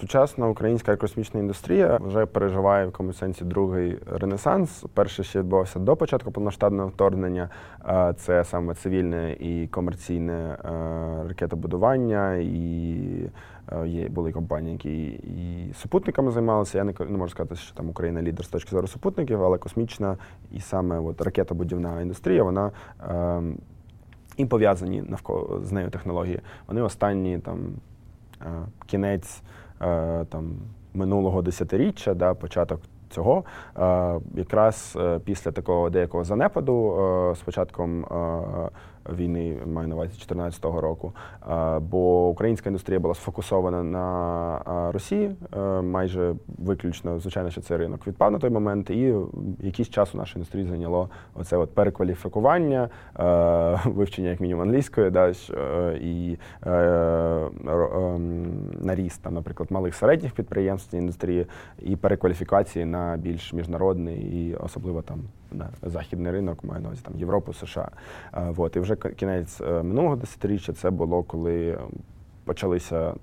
Сучасна українська космічна індустрія вже переживає в якомусь сенсі другий ренесанс. Перший ще відбувався до початку повноштабного вторгнення. Це саме цивільне і комерційне ракетобудування, і були компанії, які і супутниками займалися. Я не можу сказати, що там Україна лідер з точки зору супутників, але космічна і саме от ракетобудівна індустрія, вона і пов'язані навколо з нею технології. Вони останні там кінець там минулого десятиріччя, да, початок цього, якраз після такого деякого занепаду з початком війни, маю на увазі 14-го року, бо українська індустрія була сфокусована на Росії, майже виключно, звичайно, що цей ринок відпав на той момент, і якийсь час у нашій індустрії зайняло оце от перекваліфікування, вивчення як мінімум англійської, да, і наріст, там, наприклад, малих середніх підприємств індустрії і перекваліфікації на більш міжнародний і особливо там на західний ринок, маю на увазі там Європу, США. Вот. І вже кінець минулого десятиріччя це було, коли почалися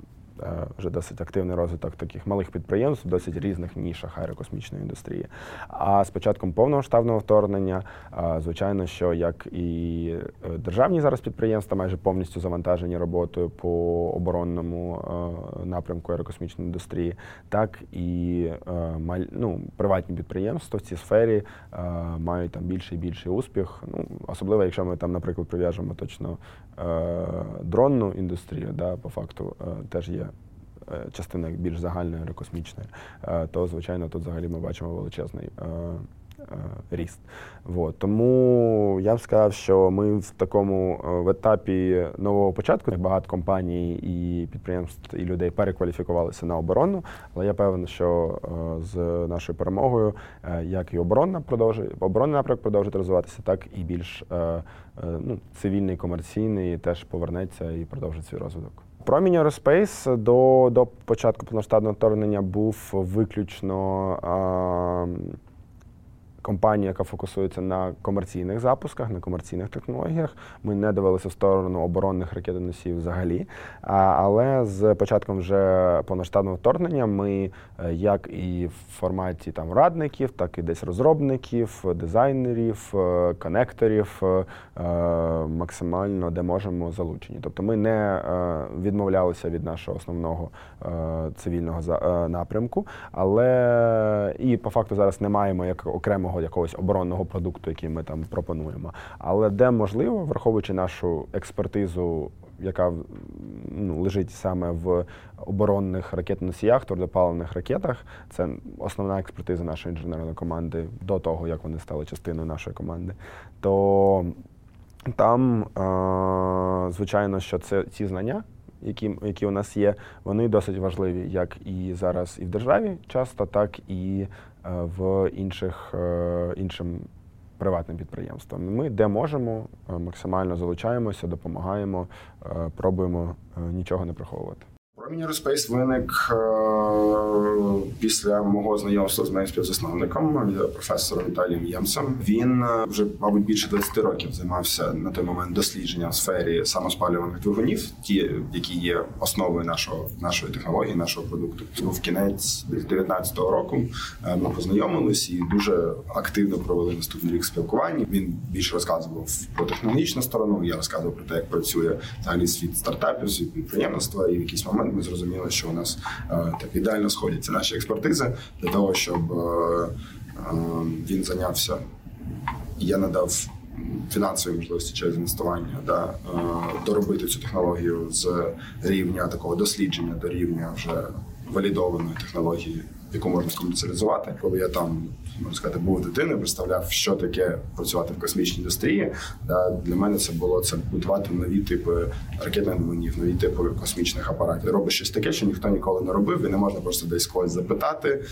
вже досить активний розвиток таких малих підприємств в досить різних нішах аерокосмічної індустрії. А з початком повномасштабного вторгнення, звичайно, що як і державні зараз підприємства майже повністю завантажені роботою по оборонному напрямку аерокосмічної індустрії, так і приватні підприємства в цій сфері мають там більший і більший успіх. Ну, особливо, якщо ми там, наприклад, прив'яжемо точно дронну індустрію, да, по факту теж є частина більш загальної аерокосмічної, то, звичайно, тут взагалі ми бачимо величезний ріст. Вот. Тому я б сказав, що ми в такому етапі нового початку. Багато компаній і підприємств, і людей перекваліфікувалися на оборонну, але я певен, що з нашою перемогою, як і оборонний напрямок продовжить розвиватися, так і більш цивільний, комерційний теж повернеться і продовжить свій розвиток. Promin Aerospace до початку повноштабного вторгнення був виключно компанія, яка фокусується на комерційних запусках, на комерційних технологіях. Ми не дивилися в сторону оборонних ракетоносів взагалі. Але з початком вже повноштабного вторгнення ми, як і в форматі там радників, так і десь розробників, дизайнерів, конекторів, максимально де можемо залучені. Тобто ми не відмовлялися від нашого основного цивільного напрямку, але і по факту зараз не маємо як окремого якогось оборонного продукту, який ми там пропонуємо. Але де можливо, враховуючи нашу експертизу, яка лежить саме в оборонних ракетоносіях, твердопаливних ракетах, це основна експертиза нашої інженерної команди до того, як вони стали частиною нашої команди, то там, звичайно, що це ці знання, які у нас є, вони досить важливі, як і зараз і в державі часто, так і в іншим приватним підприємствам. Ми де можемо, максимально залучаємося, допомагаємо, пробуємо нічого не приховувати. Promin Aerospace виник після мого знайомства з моїм співзасновником, професором Віталієм Ємцем. Він вже, мабуть, більше 20 років займався на той момент дослідженням в сфері самоспалюваних двигунів, ті, які є основою нашої технології, нашого продукту. В кінець 19-го року ми познайомились і дуже активно провели наступний рік спілкування. Він більше розказував про технологічну сторону, я розказував про те, як працює взагалі світ стартапів, світ підприємництва, і в якийсь момент ми зрозуміли, що у нас так ідеально сходяться наші експертизи для того, щоб він зайнявся. Я надав фінансові можливості через інвестування, да, доробити цю технологію з рівня такого дослідження до рівня вже валідованої технології, яку можна комерціалізувати. Коли я там, можна сказати, був дитиною, представляв, що таке працювати в космічній індустрії, для мене це було будувати нові типи ракетних двигунів, нові типи космічних апаратів. Робиш щось таке, що ніхто ніколи не робив, і не можна просто десь когось запитати,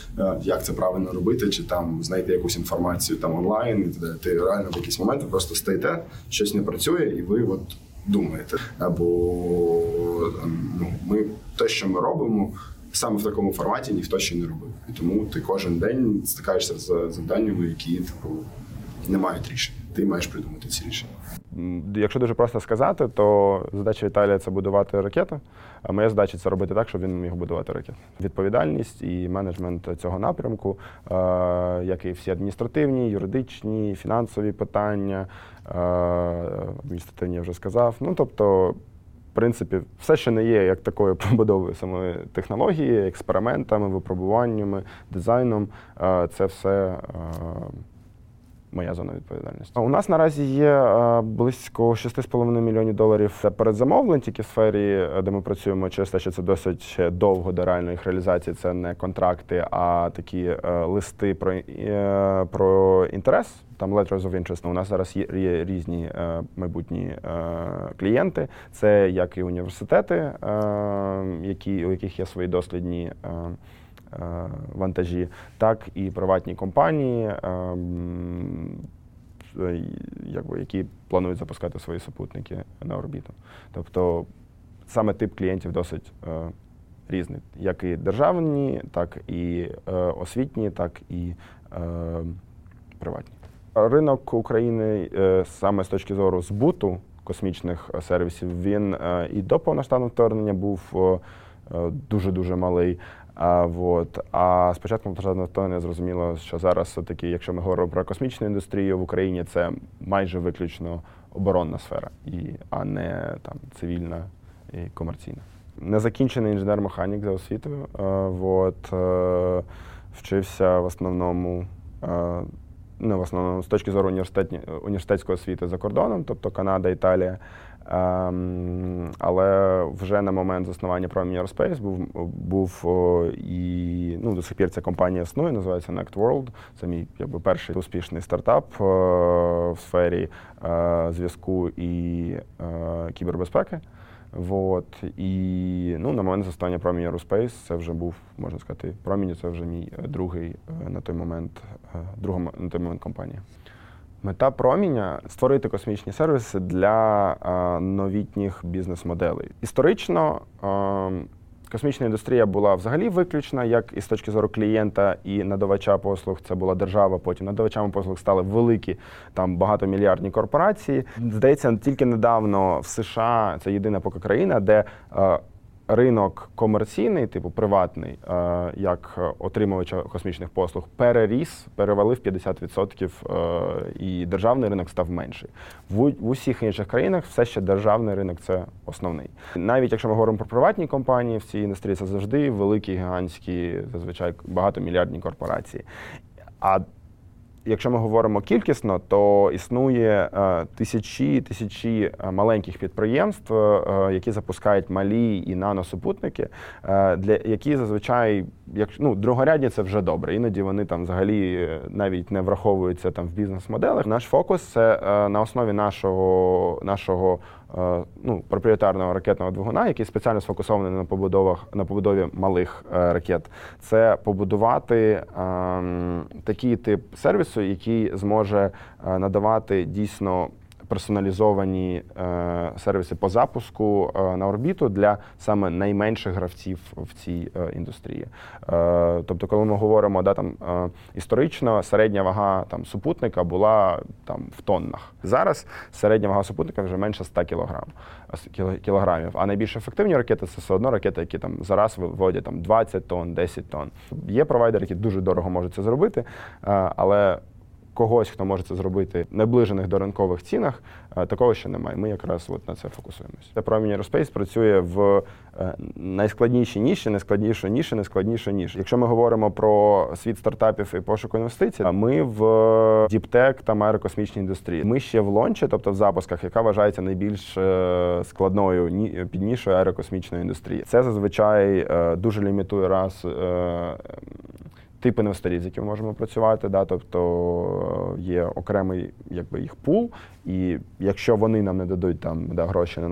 як це правильно робити, чи там знайти якусь інформацію там онлайн, і т.д. Ти реально в якийсь момент просто стоїте, щось не працює, і ви от думаєте. Або ми те, що ми робимо, саме в такому форматі ніхто ще не робив. І тому ти кожен день стикаєшся з завданнями, які не мають рішення. ти маєш придумати ці рішення. Якщо дуже просто сказати, то задача Віталія – це будувати ракету, а моя задача – це робити так, щоб він міг будувати ракету. Відповідальність і менеджмент цього напрямку, як і всі адміністративні, юридичні, фінансові питання, адміністративні я вже сказав, ну тобто, в принципі, все, що не є як такою побудовою самої технології, експериментами, випробуваннями, дизайном, це все моя зона відповідальності. У нас наразі є близько 6,5 мільйонів доларів передзамовлень тільки в сфері, де ми працюємо, через те, що це досить довго до реальної їх реалізації. Це не контракти, а такі листи про інтерес. Там letters of interest. У нас зараз є різні майбутні клієнти. Це як і університети, у яких є свої дослідні вантажі, так і приватні компанії, які планують запускати свої супутники на орбіту. Тобто саме тип клієнтів досить різний. Як і державні, так і освітні, так і приватні. Ринок України саме з точки зору збуту космічних сервісів, він і до повноштатного вторгнення був дуже-дуже малий. А з початком повноштатного вторгнення зрозуміло, що зараз все-таки, якщо ми говоримо про космічну індустрію в Україні, це майже виключно оборонна сфера, а не там цивільна і комерційна. Незакінчений інженер-механік за освітою. Вчився в основному. Ну, в основному з точки зору університетської освіти за кордоном, тобто Канада, Італія. Але вже на момент заснування Promin Aerospace до сих пір ця компанія існує, називається Nextworld. Це мій перший успішний стартап в сфері зв'язку і кібербезпеки. На момент заснування Promin Aerospace це вже був, можна сказати, Promin — це вже мій друга на той момент компанія. Мета Проміня — створити космічні сервіси для новітніх бізнес-моделей. Історично космічна індустрія була взагалі виключна, як і з точки зору клієнта і надавача послуг. Це була держава, потім надавачами послуг стали великі, багатомільярдні корпорації. Здається, тільки недавно в США, це єдина поки країна, де ринок комерційний, приватний, як отримувача космічних послуг, перевалив 50%, і державний ринок став менший. В усіх інших країнах все ще державний ринок – це основний. Навіть якщо ми говоримо про приватні компанії, в цій індустрії це завжди великі, гігантські, зазвичай багатомільярдні корпорації. А якщо ми говоримо кількісно, то існує тисячі і тисячі маленьких підприємств, які запускають малі і наносупутники, які зазвичай, другорядні це вже добре, іноді вони взагалі навіть не враховуються в бізнес-моделях. Наш фокус – це на основі нашого проприєтарного ракетного двигуна, який спеціально сфокусований на побудові малих ракет. Це побудувати такий тип сервісу, який зможе надавати дійсно персоналізовані сервіси по запуску на орбіту для саме найменших гравців в цій індустрії. Тобто, коли ми говоримо, історично середня вага супутника була в тоннах. Зараз середня вага супутника вже менше 100 кілограмів. А найбільш ефективні ракети – це все одно ракети, які зараз виводять 20 тонн, 10 тонн. Є провайдери, які дуже дорого можуть це зробити, але когось, хто може це зробити в наближених до ринкових цінах, такого ще немає. Ми якраз на це фокусуємося. Promin Aerospace працює в найскладнішій ніші, найскладнішій ніші, найскладнішій ніші. Якщо ми говоримо про світ стартапів і пошуку інвестицій, ми в діптек та аерокосмічній індустрії. Ми ще в лончі, тобто в запусках, яка вважається найбільш складною піднішою аерокосмічної індустрії. Це зазвичай дуже лімітує тип інвесторів, з якими можемо працювати, тобто є окремий їх пул, і якщо вони нам не дадуть гроші на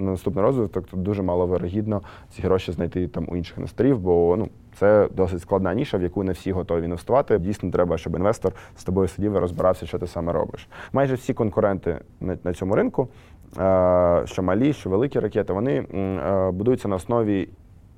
наступний розвиток, то дуже маловірогідно ці гроші знайти у інших інвесторів, бо це досить складна ніша, в яку не всі готові інвестувати. Дійсно, треба, щоб інвестор з тобою сидів і розбирався, що ти саме робиш. Майже всі конкуренти на цьому ринку, що малі, що великі ракети, вони будуються на основі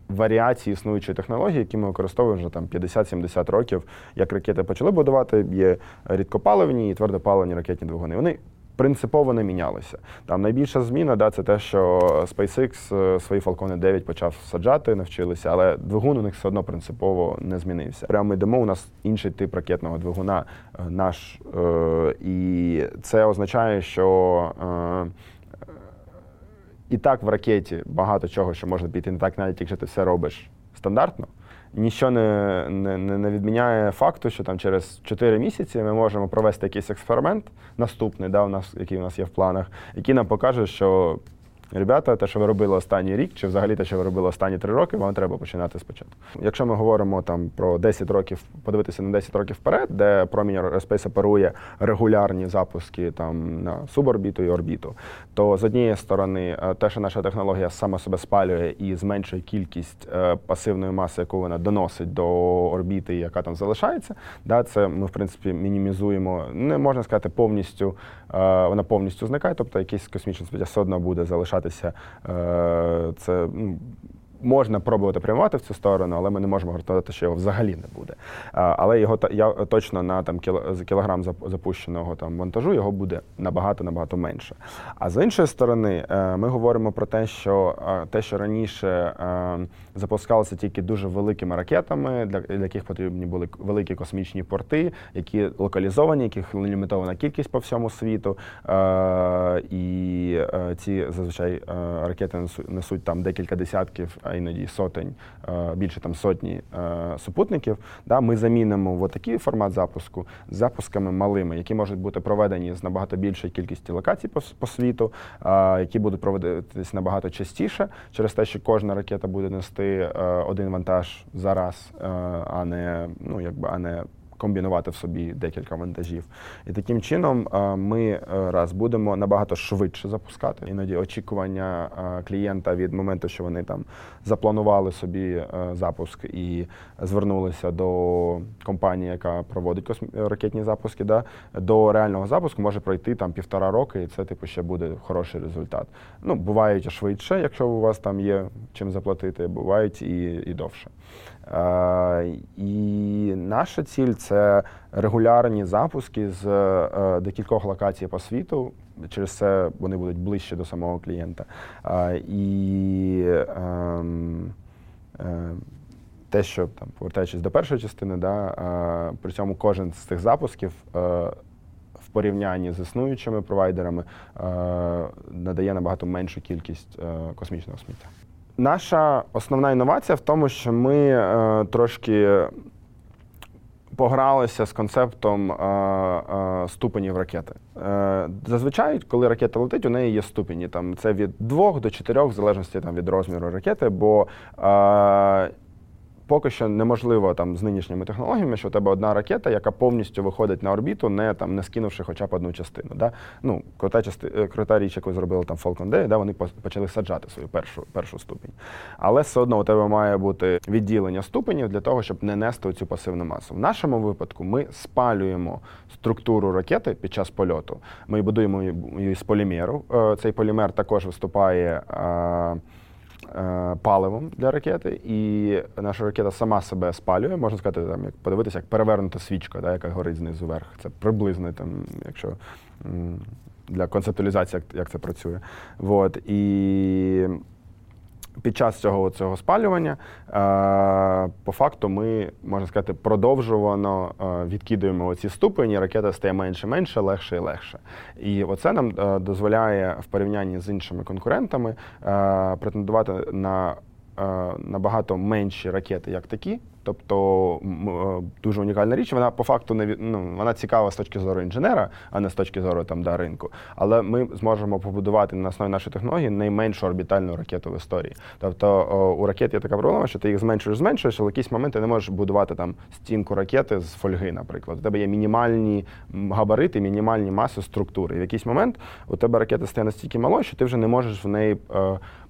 варіації існуючої технології, які ми використовуємо вже там 50-70 років, як ракети почали будувати, є рідкопаливні і твердопаливні ракетні двигуни. Вони принципово не мінялися. Там найбільша зміна, це те, що SpaceX свої Falcon 9 почав саджати, навчилися, але двигун у них все одно принципово не змінився. Прямо ми йдемо, у нас інший тип ракетного двигуна наш, і це означає, що і так в ракеті багато чого, що можна піти не так, навіть якщо ти все робиш стандартно. Ніщо не відміняє факту, що там через 4 місяці ми можемо провести якийсь експеримент наступний, який у нас є в планах, який нам покаже, що ребята, те, що ви робили останній рік, чи взагалі те, що ви робили останні 3 роки, вам треба починати спочатку. Якщо ми говоримо там про 10 років, подивитися на 10 років вперед, де Promin Aerospace оперує регулярні запуски там на суборбіту і орбіту, то з однієї сторони те, що наша технологія сама себе спалює і зменшує кількість пасивної маси, яку вона доносить до орбіти, яка там залишається, це ми в принципі мінімізуємо, не можна сказати повністю, вона повністю зникає, тобто якийсь космічний сподіваюся все одно буде залишати. Це можна пробувати прямувати в цю сторону, але ми не можемо гарантувати, що його взагалі не буде. Але його точно на там кілограм запущеного там вантажу його буде набагато менше. А з іншої сторони, ми говоримо про те, що раніше запускалося тільки дуже великими ракетами, для яких потрібні були великі космічні порти, які локалізовані, яких лімітована кількість по всьому світу, і ці зазвичай ракети несуть там декілька десятків, а іноді сотень, більше там сотні супутників, ми замінимо такий формат запуску запусками малими, які можуть бути проведені з набагато більшої кількості локацій по світу, які будуть проводитись набагато частіше, через те, що кожна ракета буде нести один вантаж за раз, а не комбінувати в собі декілька вантажів. І таким чином ми будемо набагато швидше запускати. Іноді очікування клієнта від моменту, що вони там запланували собі запуск і звернулися до компанії, яка проводить ракетні запуски, до реального запуску може пройти там 1,5 роки, і це ще буде хороший результат. Бувають швидше, якщо у вас там є чим заплатити, бувають і довше. І наша ціль – це регулярні запуски з декількох локацій по світу, через це вони будуть ближче до самого клієнта. Те, що, повертаючись до першої частини, при цьому кожен з цих запусків в порівнянні з існуючими провайдерами надає набагато меншу кількість космічного сміття. Наша основна інновація в тому, що ми трошки погралися з концептом ступенів ракети. Зазвичай, коли ракета летить, у неї є ступені. Це від 2 до 4, в залежності від розміру ракети, бо поки що неможливо з нинішніми технологіями, що у тебе одна ракета, яка повністю виходить на орбіту, не скинувши хоча б одну частину. Крута річ, яку зробили Falcon 9, вони почали саджати свою першу ступінь. Але все одно у тебе має бути відділення ступенів для того, щоб не нести цю пасивну масу. В нашому випадку ми спалюємо структуру ракети під час польоту. Ми будуємо її з полімеру. Цей полімер також виступає паливом для ракети, і наша ракета сама себе спалює, можна сказати, подивитися, як перевернута свічка, яка горить знизу вверх. Це приблизно, якщо для концептуалізації, як це працює. І під час цього спалювання, по факту, ми, можна сказати, продовжувано відкидаємо ці ступені, ракета стає менше, легше і легше. І оце нам дозволяє в порівнянні з іншими конкурентами претендувати на набагато менші ракети, як такі. Тобто дуже унікальна річ, вона по факту вона цікава з точки зору інженера, а не з точки зору ринку. Але ми зможемо побудувати на основі нашої технології найменшу орбітальну ракету в історії. Тобто у ракет є така проблема, що ти їх зменшуєш, але в якийсь момент ти не можеш будувати стінку ракети з фольги, наприклад. У тебе є мінімальні габарити, мінімальні маси структури. І в якийсь момент у тебе ракета стає настільки малою, що ти вже не можеш в неї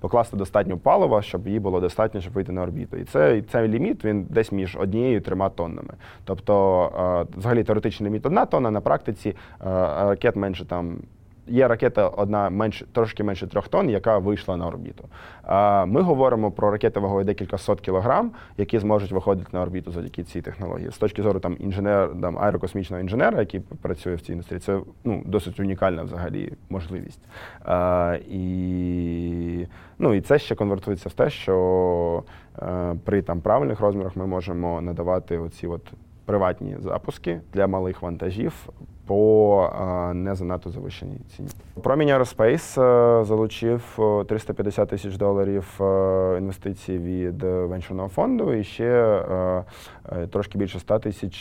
покласти достатньо палива, щоб її було достатньо, щоб вийти на орбіту. І цей ліміт, він десь між 1 і 3 тоннами. Тобто, взагалі, теоретичний ліміт 1 тонна, на практиці ракет менше Є ракета одна трошки менше 3 тонн, яка вийшла на орбіту. Ми говоримо про ракети вагою декілька сот кілограм, які зможуть виходити на орбіту завдяки цій технології. З точки зору аерокосмічного інженера, який працює в цій індустрії, це досить унікальна взагалі можливість. І це ще конвертується в те, що при правильних розмірах ми можемо надавати оці приватні запуски для малих вантажів по не занадто завищеній ціні. Promin Aerospace залучив $350 тисяч інвестицій від венчурного фонду і ще трошки більше 100 тисяч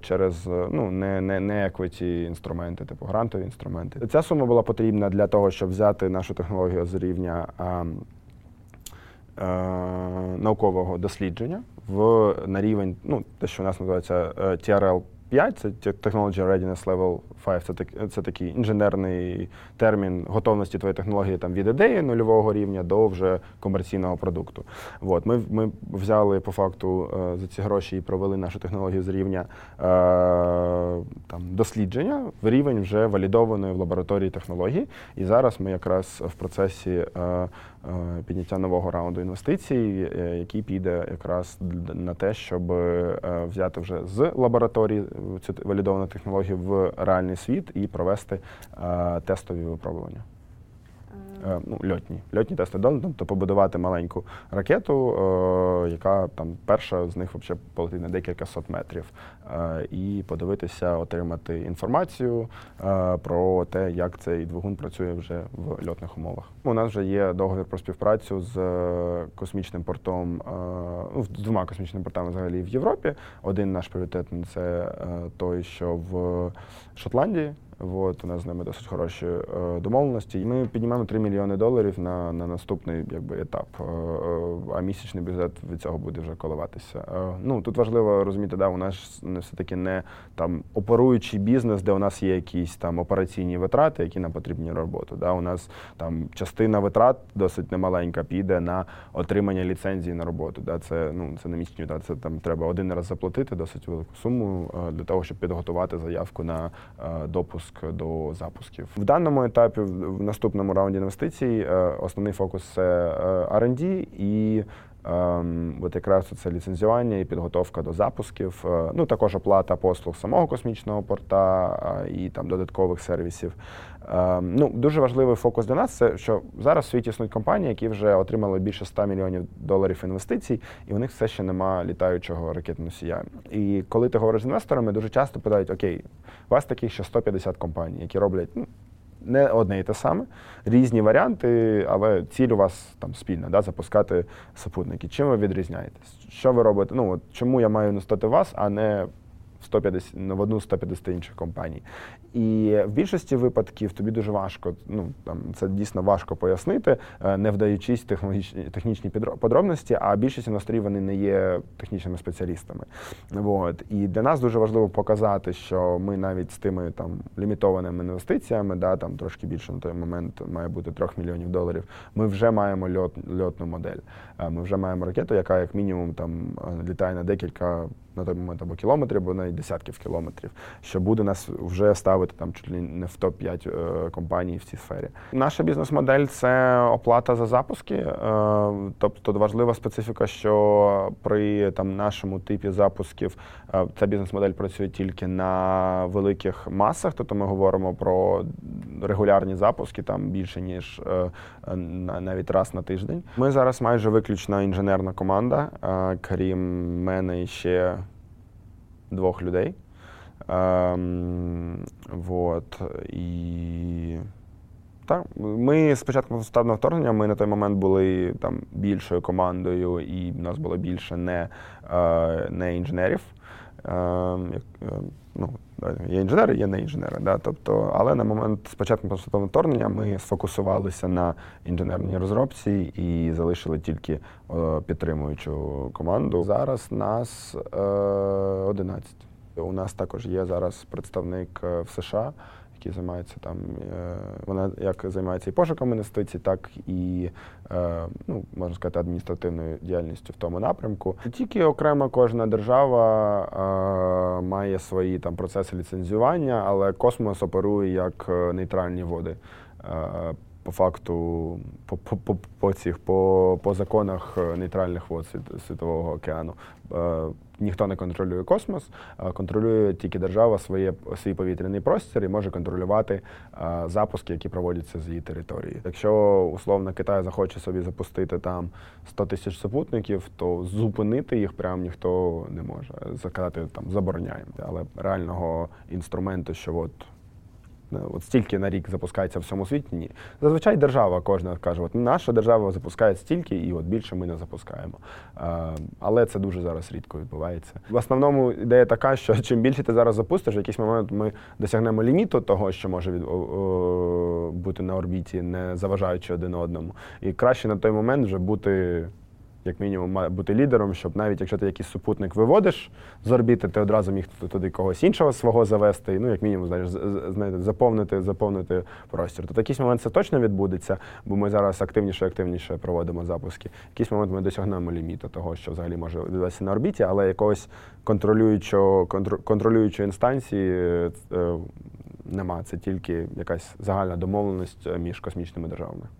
через не equity інструменти, типу грантові інструменти. Ця сума була потрібна для того, щоб взяти нашу технологію з рівня наукового дослідження на рівень, те, що у нас називається TRL, це Technology Readiness Level 5, це такий інженерний термін готовності твоєї технології від ідеї нульового рівня до вже комерційного продукту. Ми взяли по факту за ці гроші і провели нашу технологію з рівня дослідження в рівень вже валідованої в лабораторії технології. І зараз ми якраз в процесі підняття нового раунду інвестицій, який піде якраз на те, щоб взяти вже з лабораторії цю валідовану технологію в реальний світ і провести тестові випробування. Льотні тести, тобто побудувати маленьку ракету, яка перша з них полетить на декілька сот метрів, і подивитися, отримати інформацію про те, як цей двигун працює вже в льотних умовах. У нас вже є договір про співпрацю з космічним портом, з 2 космічними портами взагалі в Європі. Один наш пріоритетний – це той, що в Шотландії. У нас з ними досить хороші домовленості. І ми піднімаємо $3 мільйони на наступний етап, а місячний бюджет від цього буде вже коливатися. Тут важливо розуміти, у нас все-таки не оперуючий бізнес, де у нас є якісь операційні витрати, які нам потрібні на роботу. У нас частина витрат досить немаленька піде на отримання ліцензії на роботу. Це не місячні витрати, це треба один раз заплатити досить велику суму для того, щоб підготувати заявку на допуск до запусків. В даному етапі, в наступному раунді інвестицій, основний фокус – це R&D і якраз це ліцензування і підготовка до запусків, також оплата послуг самого космічного порта і додаткових сервісів. Дуже важливий фокус для нас – це, що зараз в світі існують компанії, які вже отримали більше $100 мільйонів інвестицій, і у них все ще немає літаючого ракетоносія. І коли ти говориш з інвесторами, дуже часто питають: окей, у вас таких ще 150 компаній, які роблять не одне і те саме, різні варіанти, але ціль у вас спільна, запускати супутники. Чим ви відрізняєтесь? Що ви робите? Чому я маю інвестувати в вас, а не в одну 150 інших компаній? І в більшості випадків тобі дуже важко, це дійсно важко пояснити, не вдаючись в технічні подробності, а більшість інвесторів вони не є технічними спеціалістами. І для нас дуже важливо показати, що ми навіть з тими лімітованими інвестиціями, трошки більше на той момент має бути $3 мільйонів, ми вже маємо льотну модель. Ми вже маємо ракету, яка як мінімум літає на декілька, на той момент, або кілометрів, або навіть десятків кілометрів, що буде нас вже ставити чуть ли не в топ-5 компаній в цій сфері. Наша бізнес-модель – це оплата за запуски. Тобто важлива специфіка, що при нашому типі запусків ця бізнес-модель працює тільки на великих масах, тобто ми говоримо про регулярні запуски, більше ніж навіть раз на тиждень. Ми зараз майже виключно інженерна команда, крім мене і ще 2 людей. Ми спочатку повномасштабного вторгнення, ми на той момент були більшою командою, і в нас було більше не інженерів. Є інженери, є не інженери. Але на момент спочатку повномасштабного вторгнення ми сфокусувалися на інженерній розробці і залишили тільки підтримуючу команду. Зараз нас 11. У нас також є зараз представник в США, які займаються там, вона як займається і пошуком інвестицій, так і, ну, можна сказати, адміністративною діяльністю в тому напрямку. Тільки окремо кожна держава має свої там процеси ліцензування, але космос оперує як нейтральні води. По факту, по законах нейтральних вод Світового океану. Ніхто не контролює космос, контролює тільки держава свій повітряний простір і може контролювати запуски, які проводяться з її території. Якщо, условно, Китай захоче собі запустити там 100 тисяч супутників, то зупинити їх прям ніхто не може. Закатати там забороняємо. Але реального інструменту, що от стільки на рік запускається в всьому світі, ні. Зазвичай держава кожна каже, от наша держава запускає стільки, і от більше ми не запускаємо. Але це дуже зараз рідко відбувається. В основному ідея така, що чим більше ти зараз запустиш, в якийсь момент ми досягнемо ліміту того, що може бути на орбіті, не заважаючи один одному. І краще на той момент вже бути, як мінімум, бути лідером, щоб навіть якщо ти якийсь супутник виводиш з орбіти, ти одразу міг туди когось іншого свого завести, ну, як мінімум, знаєш, заповнити простір. Тобто, якийсь момент це точно відбудеться, бо ми зараз активніше і активніше проводимо запуски. В якийсь момент ми досягнемо ліміту того, що взагалі може відбуватися на орбіті, але якогось контролюючої інстанції нема. Це тільки якась загальна домовленість між космічними державами.